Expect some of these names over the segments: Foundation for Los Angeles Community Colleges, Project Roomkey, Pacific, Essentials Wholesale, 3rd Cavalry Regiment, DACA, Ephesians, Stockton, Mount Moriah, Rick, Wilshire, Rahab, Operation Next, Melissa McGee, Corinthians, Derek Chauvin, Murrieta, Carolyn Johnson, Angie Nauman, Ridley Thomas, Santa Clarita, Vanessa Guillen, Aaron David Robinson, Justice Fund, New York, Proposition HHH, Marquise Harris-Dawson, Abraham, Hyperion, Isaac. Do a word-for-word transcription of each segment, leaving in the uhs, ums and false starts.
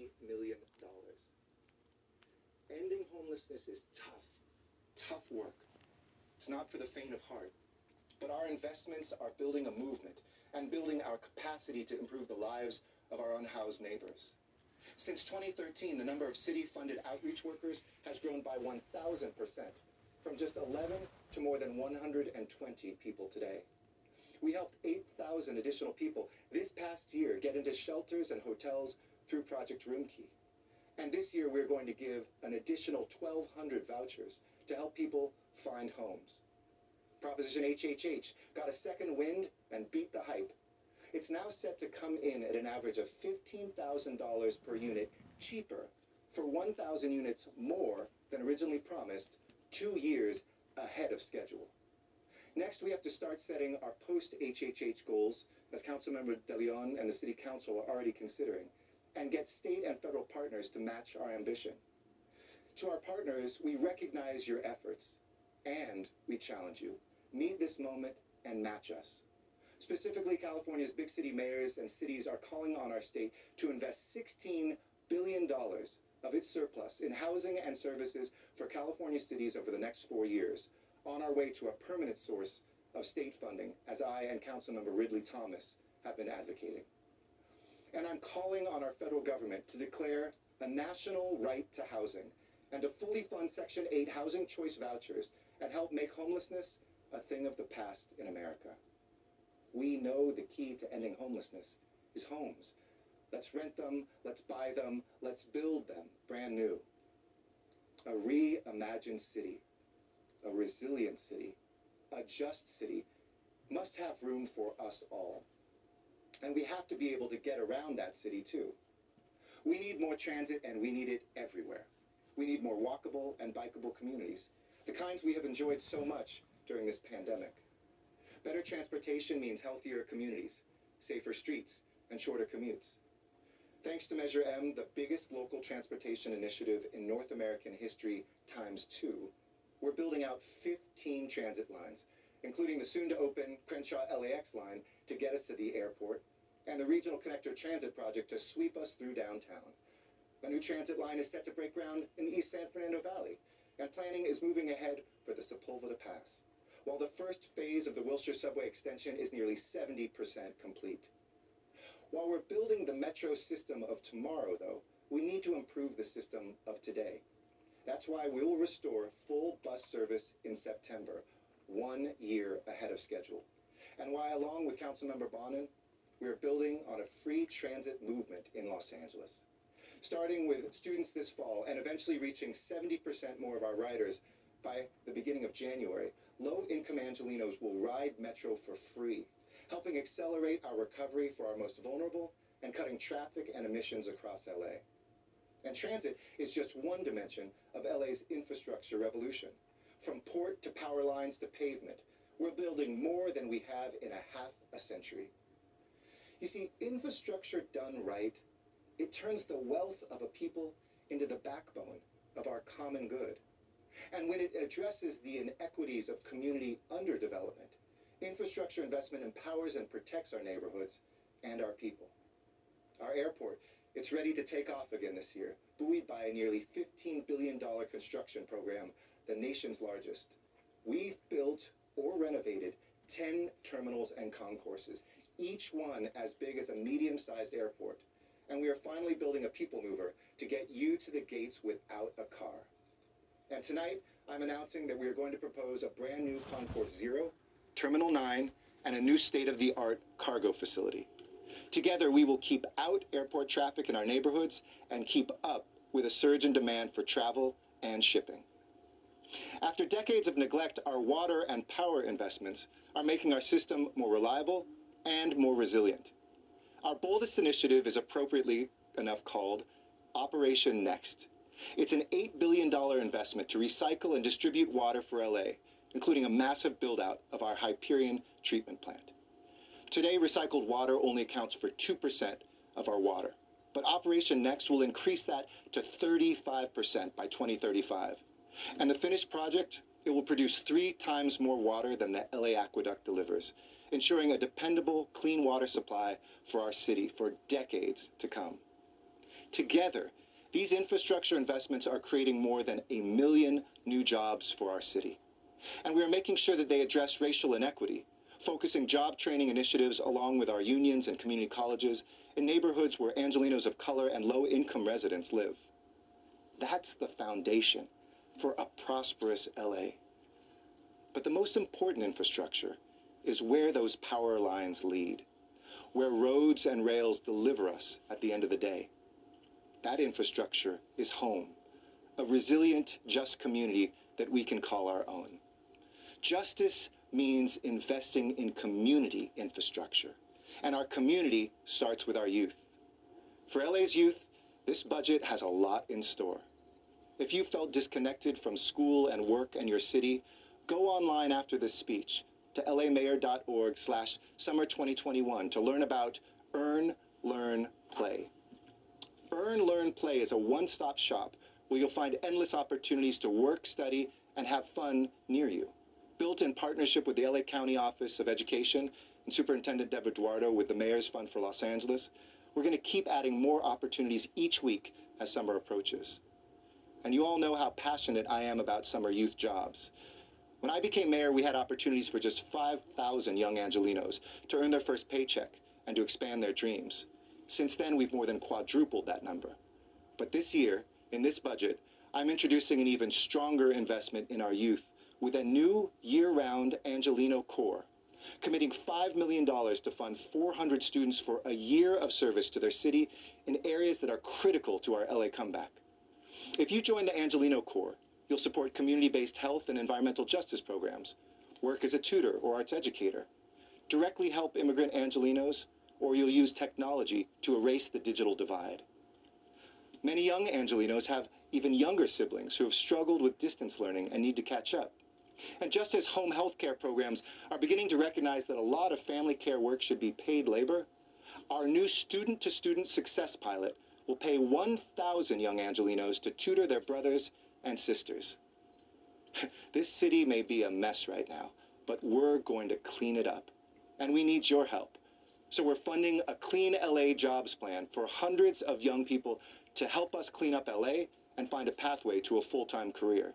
fifty million dollars. Ending homelessness is tough, tough work. It's not for the faint of heart, but our investments are building a movement and building our capacity to improve the lives of our unhoused neighbors. Since twenty thirteen, the number of city-funded outreach workers has grown by one thousand percent, from just eleven to more than one hundred twenty people today. We helped eight thousand additional people this past year get into shelters and hotels through Project Roomkey. And this year, we're going to give an additional twelve hundred vouchers to help people find homes. Proposition H H H got a second wind and beat the hype. It's now set to come in at an average of fifteen thousand dollars per unit cheaper for one thousand units more than originally promised, two years ahead of schedule. Next, we have to start setting our post-H H H goals, as Councilmember De Leon and the City Council are already considering, and get state and federal partners to match our ambition. To our partners, we recognize your efforts, and we challenge you. Meet this moment and match us. Specifically, California's big city mayors and cities are calling on our state to invest sixteen billion dollars of its surplus in housing and services for California cities over the next four years, on our way to a permanent source of state funding, as I and Councilmember Ridley Thomas have been advocating. And I'm calling on our federal government to declare a national right to housing and to fully fund Section eight housing choice vouchers and help make homelessness a thing of the past in America. We know the key to ending homelessness is homes. Let's rent them, let's buy them, let's build them brand new. A reimagined city, a resilient city, a just city must have room for us all. And we have to be able to get around that city too. We need more transit, and we need it everywhere. We need more walkable and bikeable communities, the kinds we have enjoyed so much during this pandemic. Better transportation means healthier communities, safer streets, and shorter commutes. Thanks to Measure M, the biggest local transportation initiative in North American history times two, we're building out fifteen transit lines, including the soon-to-open Crenshaw L A X line to get us to the airport, and the Regional Connector Transit Project to sweep us through downtown. A new transit line is set to break ground in the East San Fernando Valley, and planning is moving ahead for the Sepulveda Pass, while the first phase of the Wilshire subway extension is nearly seventy percent complete. While we're building the metro system of tomorrow, though, we need to improve the system of today. That's why we will restore full bus service in September, one year ahead of schedule, and why, along with Councilmember Bonin, we are building on a free transit movement in Los Angeles, starting with students this fall and eventually reaching seventy percent more of our riders by the beginning of January. Low-income Angelinos will ride Metro for free, helping accelerate our recovery for our most vulnerable and cutting traffic and emissions across L A. And transit is just one dimension of L A's infrastructure revolution. From port to power lines to pavement, we're building more than we have in a half a century. You see, infrastructure done right, it turns the wealth of a people into the backbone of our common good. And when it addresses the inequities of community underdevelopment, infrastructure investment empowers and protects our neighborhoods and our people. Our airport, it's ready to take off again this year, buoyed by a nearly fifteen billion dollars construction program, the nation's largest. We've built or renovated ten terminals and concourses, each one as big as a medium-sized airport. And we are finally building a people mover to get you to the gates without a car. And tonight, I'm announcing that we are going to propose a brand new Concourse Zero, Terminal nine, and a new state-of-the-art cargo facility. Together, we will keep out airport traffic in our neighborhoods and keep up with a surge in demand for travel and shipping. After decades of neglect, our water and power investments are making our system more reliable and more resilient. Our boldest initiative is appropriately enough called Operation Next. It's an eight billion dollars investment to recycle and distribute water for L A, including a massive build-out of our Hyperion treatment plant. Today, recycled water only accounts for two percent of our water, but Operation Next will increase that to thirty-five percent by twenty thirty-five. And the finished project, it will produce three times more water than the L A Aqueduct delivers, ensuring a dependable, clean water supply for our city for decades to come. Together, these infrastructure investments are creating more than a million new jobs for our city. And we are making sure that they address racial inequity, focusing job training initiatives along with our unions and community colleges in neighborhoods where Angelinos of color and low-income residents live. That's the foundation for a prosperous L A. But the most important infrastructure is where those power lines lead, where roads and rails deliver us at the end of the day. That infrastructure is home, a resilient, just community that we can call our own. Justice means investing in community infrastructure, and our community starts with our youth. For L A's youth, this budget has a lot in store. If you felt disconnected from school and work and your city, go online after this speech to l a mayor dot org slash summer twenty twenty-one to learn about Earn, Learn, Play. Earn, Learn, Play is a one-stop shop where you'll find endless opportunities to work, study, and have fun near you. Built in partnership with the L A County Office of Education and Superintendent Debra Duardo with the Mayor's Fund for Los Angeles, we're going to keep adding more opportunities each week as summer approaches. And you all know how passionate I am about summer youth jobs. When I became mayor, we had opportunities for just five thousand young Angelinos to earn their first paycheck and to expand their dreams. Since then, we've more than quadrupled that number. But this year, in this budget, I'm introducing an even stronger investment in our youth with a new year-round Angelino Corps, committing five million dollars to fund four hundred students for a year of service to their city in areas that are critical to our L A comeback. If you join the Angelino Corps, you'll support community-based health and environmental justice programs, work as a tutor or arts educator, directly help immigrant Angelinos, or you'll use technology to erase the digital divide. Many young Angelinos have even younger siblings who have struggled with distance learning and need to catch up. And just as home health care programs are beginning to recognize that a lot of family care work should be paid labor, our new student-to-student success pilot will pay one thousand young Angelinos to tutor their brothers and sisters. This city may be a mess right now, but we're going to clean it up, and we need your help. So we're funding a Clean L A Jobs Plan for hundreds of young people to help us clean up L A and find a pathway to a full-time career.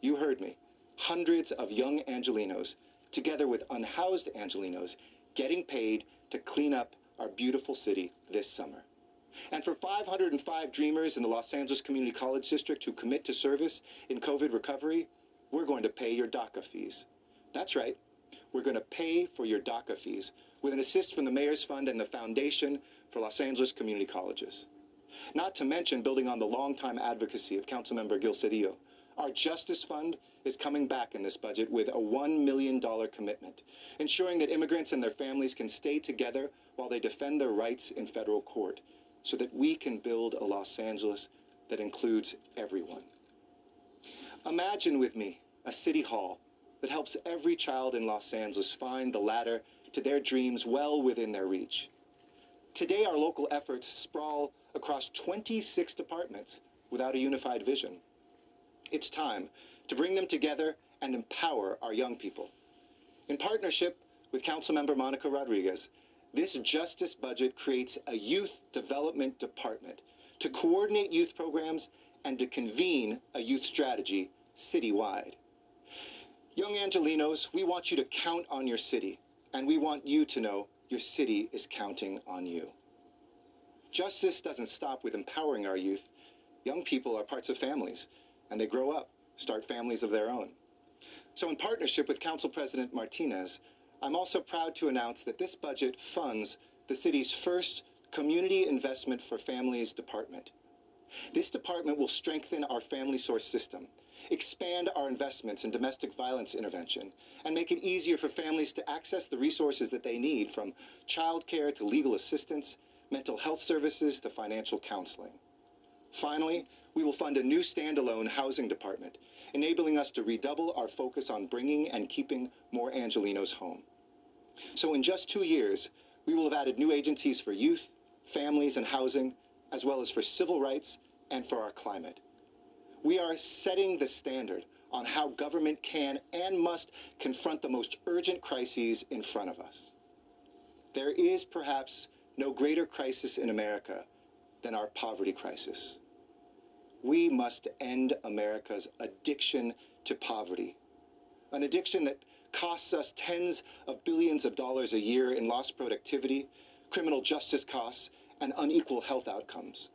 You heard me. Hundreds of young Angelinos, together with unhoused Angelinos, getting paid to clean up our beautiful city this summer. And for five hundred five dreamers in the Los Angeles Community College District who commit to service in COVID recovery, we're going to pay your DACA fees. That's right. We're going to pay for your DACA fees with an assist from the Mayor's Fund and the Foundation for Los Angeles Community Colleges. Not to mention building on the longtime advocacy of Councilmember Gil Cedillo, our Justice Fund is coming back in this budget with a one million dollars commitment, ensuring that immigrants and their families can stay together while they defend their rights in federal court, so that we can build a Los Angeles that includes everyone. Imagine with me a city hall that helps every child in Los Angeles find the ladder to their dreams well within their reach. Today, our local efforts sprawl across twenty-six departments without a unified vision. It's time to bring them together and empower our young people. In partnership with Councilmember Monica Rodriguez, this justice budget creates a youth development department to coordinate youth programs and to convene a youth strategy citywide. Young Angelinos, we want you to count on your city, and we want you to know your city is counting on you. Justice doesn't stop with empowering our youth. Young people are parts of families, and they grow up, start families of their own. So in partnership with Council President Martinez, I'm also proud to announce that this budget funds the city's first Community Investment for Families department. This department will strengthen our family source system, expand our investments in domestic violence intervention, and make it easier for families to access the resources that they need, from childcare to legal assistance, mental health services to financial counseling. Finally, we will fund a new standalone housing department, enabling us to redouble our focus on bringing and keeping more Angelinos home. So in just two years, we will have added new agencies for youth, families, and housing, as well as for civil rights and for our climate. We are setting the standard on how government can and must confront the most urgent crises in front of us. There is perhaps no greater crisis in America than our poverty crisis. We must end America's addiction to poverty, an addiction that costs us tens of billions of dollars a year in lost productivity, criminal justice costs, and unequal health outcomes.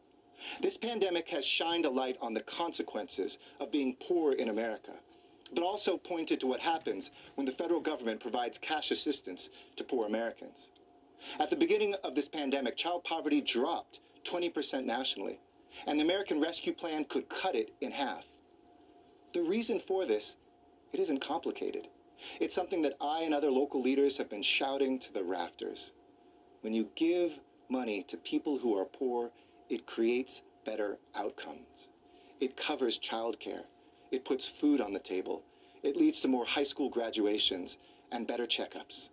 This pandemic has shined a light on the consequences of being poor in America, but also pointed to what happens when the federal government provides cash assistance to poor Americans. At the beginning of this pandemic, child poverty dropped twenty percent nationally, and the American Rescue Plan could cut it in half. The reason for this, it isn't complicated. It's something that I and other local leaders have been shouting to the rafters. When you give money to people who are poor, it creates better outcomes. It covers child care. It puts food on the table. It leads to more high school graduations and better checkups.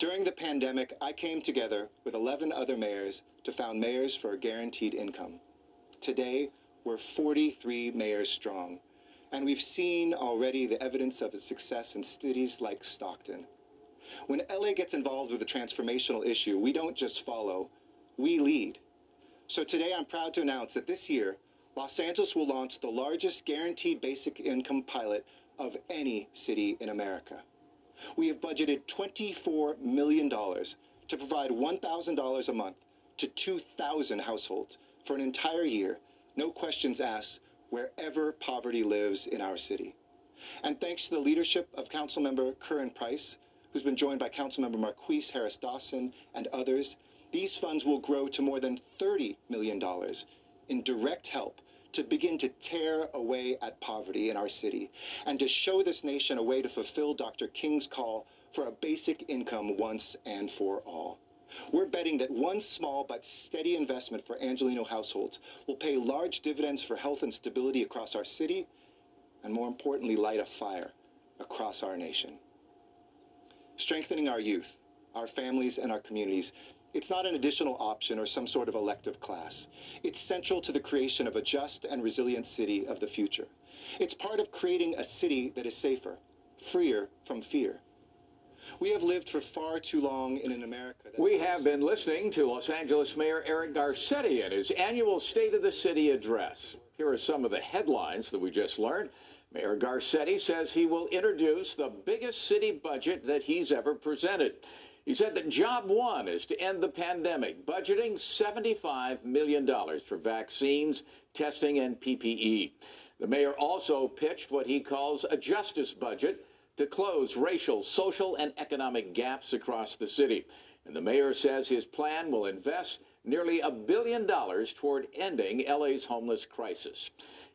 During the pandemic, I came together with eleven other mayors to found Mayors for a Guaranteed Income. Today, we're forty-three mayors strong, and we've seen already the evidence of its success in cities like Stockton. When L A gets involved with a transformational issue, we don't just follow, we lead. So today I'm proud to announce that this year, Los Angeles will launch the largest guaranteed basic income pilot of any city in America. We have budgeted twenty-four million dollars to provide one thousand dollars a month to two thousand households for an entire year, no questions asked, wherever poverty lives in our city. And thanks to the leadership of Councilmember Curran Price, who's been joined by Councilmember Marquise Harris-Dawson and others, these funds will grow to more than thirty million dollars in direct help to begin to tear away at poverty in our city and to show this nation a way to fulfill Doctor King's call for a basic income once and for all. We're betting that one small but steady investment for Angelino households will pay large dividends for health and stability across our city, and more importantly, light a fire across our nation. Strengthening our youth, our families, and our communities, it's not an additional option or some sort of elective class. It's central to the creation of a just and resilient city of the future. It's part of creating a city that is safer, freer from fear. We have lived for far too long in an America that... We have been listening to Los Angeles Mayor Eric Garcetti at his annual State of the City address. Here are some of the headlines that we just learned. Mayor Garcetti says he will introduce the biggest city budget that he's ever presented. He said that job one is to end the pandemic, budgeting seventy-five million dollars for vaccines, testing, and P P E. The mayor also pitched what he calls a justice budget, to close racial, social, and economic gaps across the city. And the mayor says his plan will invest nearly a billion dollars toward ending L A's homeless crisis.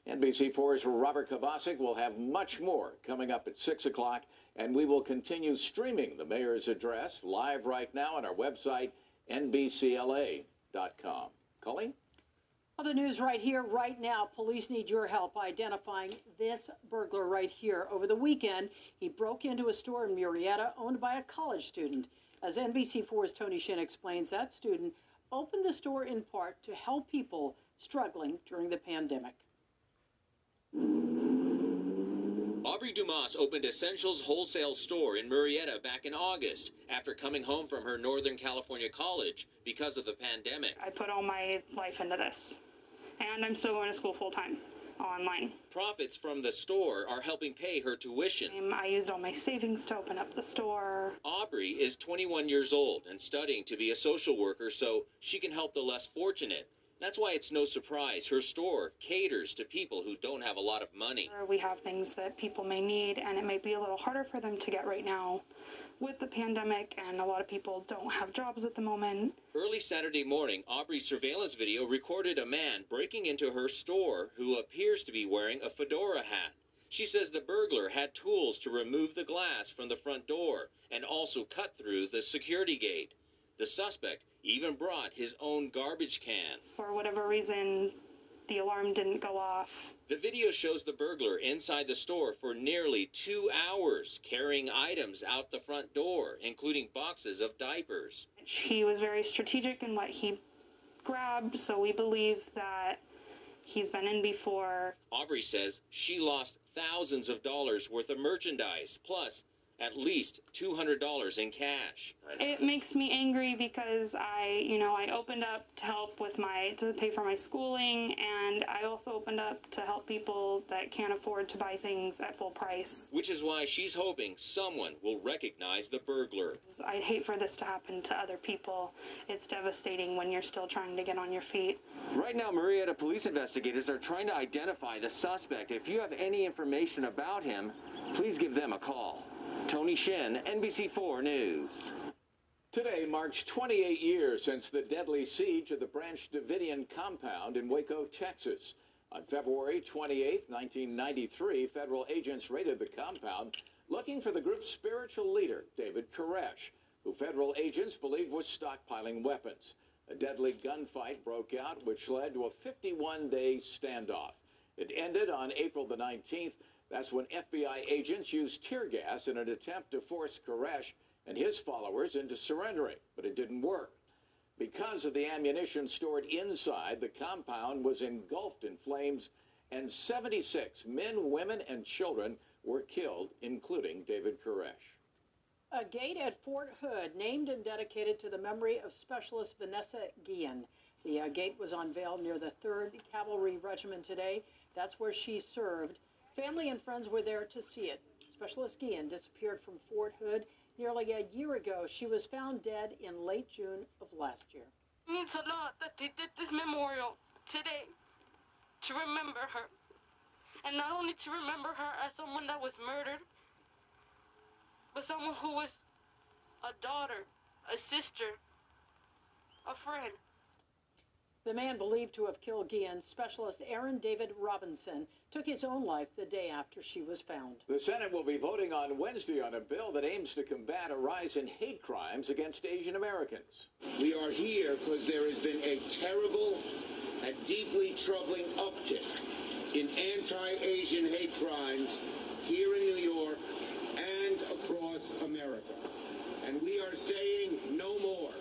N B C four's Robert Kovacic will have much more coming up at six o'clock, and we will continue streaming the mayor's address live right now on our website, N B C L A dot com. Colleen? Other news right here, right now. Police need your help identifying this burglar right here. Over the weekend, he broke into a store in Murrieta owned by a college student. As N B C four's Tony Shin explains, that student opened the store in part to help people struggling during the pandemic. Aubrey Dumas opened Essentials Wholesale Store in Murrieta back in August after coming home from her Northern California college because of the pandemic. I put all my life into this, and I'm still going to school full-time online. Profits from the store are helping pay her tuition. I used all my savings to open up the store. Aubrey is twenty-one years old and studying to be a social worker so she can help the less fortunate. That's why it's no surprise her store caters to people who don't have a lot of money. We have things that people may need, and it may be a little harder for them to get right now with the pandemic, and a lot of people don't have jobs at the moment. Early Saturday morning, Aubrey's surveillance video recorded a man breaking into her store who appears to be wearing a fedora hat. She says the burglar had tools to remove the glass from the front door and also cut through the security gate. The suspect even brought his own garbage can. For whatever reason, the alarm didn't go off. The video shows the burglar inside the store for nearly two hours, carrying items out the front door, including boxes of diapers. He was very strategic in what he grabbed, so we believe that he's been in before. Aubrey says she lost thousands of dollars worth of merchandise, plus at least two hundred dollars in cash. It makes me angry because I, you know, I opened up to help with my, to pay for my schooling, and I also opened up to help people that can't afford to buy things at full price. Which is why she's hoping someone will recognize the burglar. I'd hate for this to happen to other people. It's devastating when you're still trying to get on your feet. Right now, Murrieta police investigators are trying to identify the suspect. If you have any information about him, please give them a call. Tony Shin, N B C four News. Today marks twenty-eight years since the deadly siege of the Branch Davidian compound in Waco, Texas. On February twenty-eighth, nineteen ninety-three, federal agents raided the compound looking for the group's spiritual leader, David Koresh, who federal agents believed was stockpiling weapons. A deadly gunfight broke out, which led to a fifty-one day standoff. It ended on April the nineteenth. That's when F B I agents used tear gas in an attempt to force Koresh and his followers into surrendering, but it didn't work. Because of the ammunition stored inside, the compound was engulfed in flames, and seventy-six men, women, and children were killed, including David Koresh. A gate at Fort Hood named and dedicated to the memory of Specialist Vanessa Guillen. The uh, gate was unveiled near the third Cavalry Regiment today. That's where she served. Family and friends were there to see it. Specialist Guillen disappeared from Fort Hood nearly a year ago. She was found dead in late June of last year. It means a lot that they did this memorial today to remember her. And not only to remember her as someone that was murdered, but someone who was a daughter, a sister, a friend. The man believed to have killed Guillen, Specialist Aaron David Robinson, took his own life the day after she was found. The Senate will be voting on Wednesday on a bill that aims to combat a rise in hate crimes against Asian Americans. We are here because there has been a terrible and deeply troubling uptick in anti-Asian hate crimes here in New York and across America. And we are saying no more.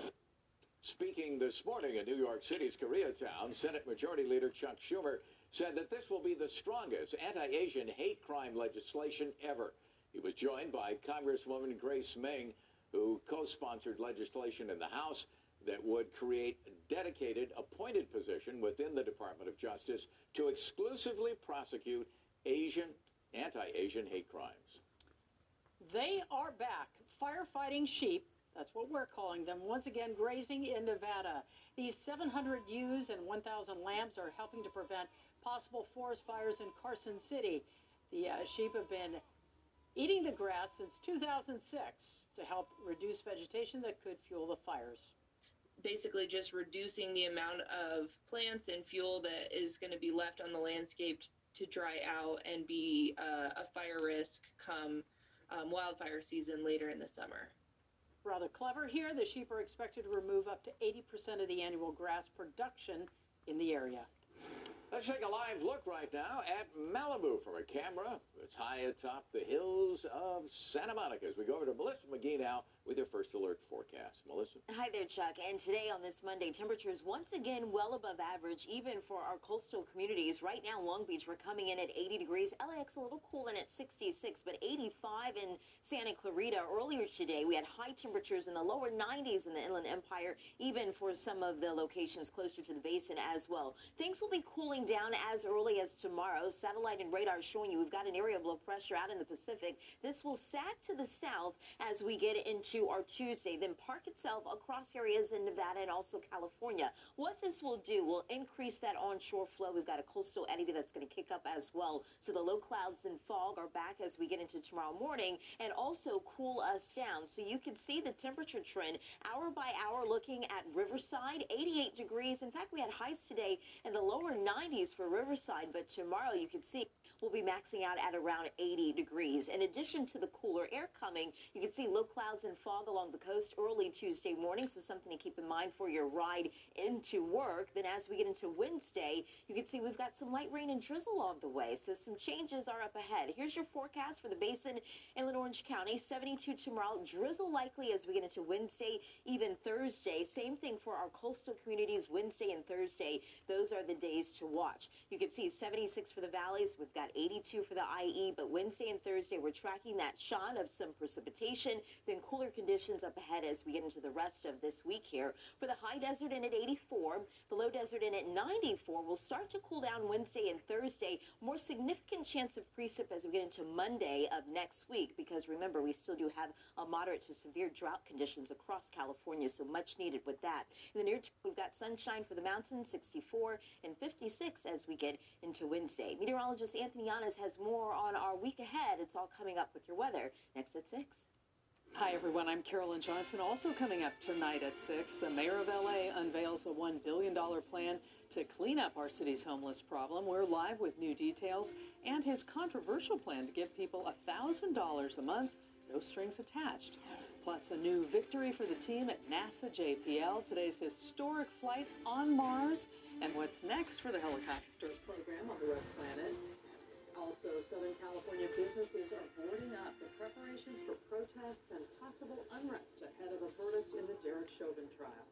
Speaking this morning in New York City's Koreatown, Senate Majority Leader Chuck Schumer said that this will be the strongest anti-Asian hate crime legislation ever. He was joined by Congresswoman Grace Meng, who co-sponsored legislation in the House that would create a dedicated appointed position within the Department of Justice to exclusively prosecute Asian, anti-Asian hate crimes. They are back, firefighting sheep. That's what we're calling them, once again grazing in Nevada. These seven hundred ewes and one thousand lambs are helping to prevent possible forest fires in Carson City. The uh, sheep have been eating the grass since two thousand six to help reduce vegetation that could fuel the fires. Basically just reducing the amount of plants and fuel that is going to be left on the landscape to dry out and be uh, a fire risk come um, wildfire season later in the summer. Rather clever here, the sheep are expected to remove up to eighty percent of the annual grass production in the area. Let's take a live look right now at Malibu from a camera that's high atop the hills of Santa Monica. As we go over to Melissa McGee now with your first alert forecast. Melissa. Hi there, Chuck. And today on this Monday, temperatures once again well above average, even for our coastal communities. Right now, Long Beach, we're coming in at eighty degrees. L A X a little cool in at sixty-six, but eighty-five in Santa Clarita. Earlier today, we had high temperatures in the lower nineties in the Inland Empire, even for some of the locations closer to the basin as well. Things will be cooling down as early as tomorrow. Satellite and radar showing you we've got an area of low pressure out in the Pacific. This will sag to the south as we get into our Tuesday, then park itself across areas in Nevada and also California. What this will do will increase that onshore flow. We've got a coastal eddy that's going to kick up as well. So the low clouds and fog are back as we get into tomorrow morning and also cool us down. So you can see the temperature trend hour by hour looking at Riverside, eighty-eight degrees. In fact, we had highs today in the lower nineties for Riverside, but tomorrow you can see we'll be maxing out at around eighty degrees. In addition to the cooler air coming, you can see low clouds and fog along the coast early Tuesday morning, so something to keep in mind for your ride into work. Then as we get into Wednesday, you can see we've got some light rain and drizzle along the way, so some changes are up ahead. Here's your forecast for the basin and Orange County. seventy-two tomorrow, drizzle likely as we get into Wednesday, even Thursday. Same thing for our coastal communities Wednesday and Thursday. Those are the days to watch. You can see seventy-six for the valleys. We've got eighty-two for the I E, but Wednesday and Thursday we're tracking that shot of some precipitation, then cooler conditions up ahead as we get into the rest of this week here. For the high desert in at eighty-four, the low desert in at ninety-four, will start to cool down Wednesday and Thursday. More significant chance of precip as we get into Monday of next week, because remember, we still do have a moderate to severe drought conditions across California, so much needed with that. In the near term, we've got sunshine for the mountains, sixty-four and fifty-six as we get into Wednesday. Meteorologist Anthony Yanez has more on our week ahead. It's all coming up with your weather next at six. Hi, everyone. I'm Carolyn Johnson. Also coming up tonight at six, the mayor of L A unveils a one billion dollars plan to clean up our city's homeless problem. We're live with new details and his controversial plan to give people one thousand dollars a month, no strings attached. Plus, a new victory for the team at NASA J P L, today's historic flight on Mars, and what's next for the helicopter program on the red planet. Also, Southern California businesses are boarding up the preparations for protests and possible unrest ahead of a verdict in the Derek Chauvin trial.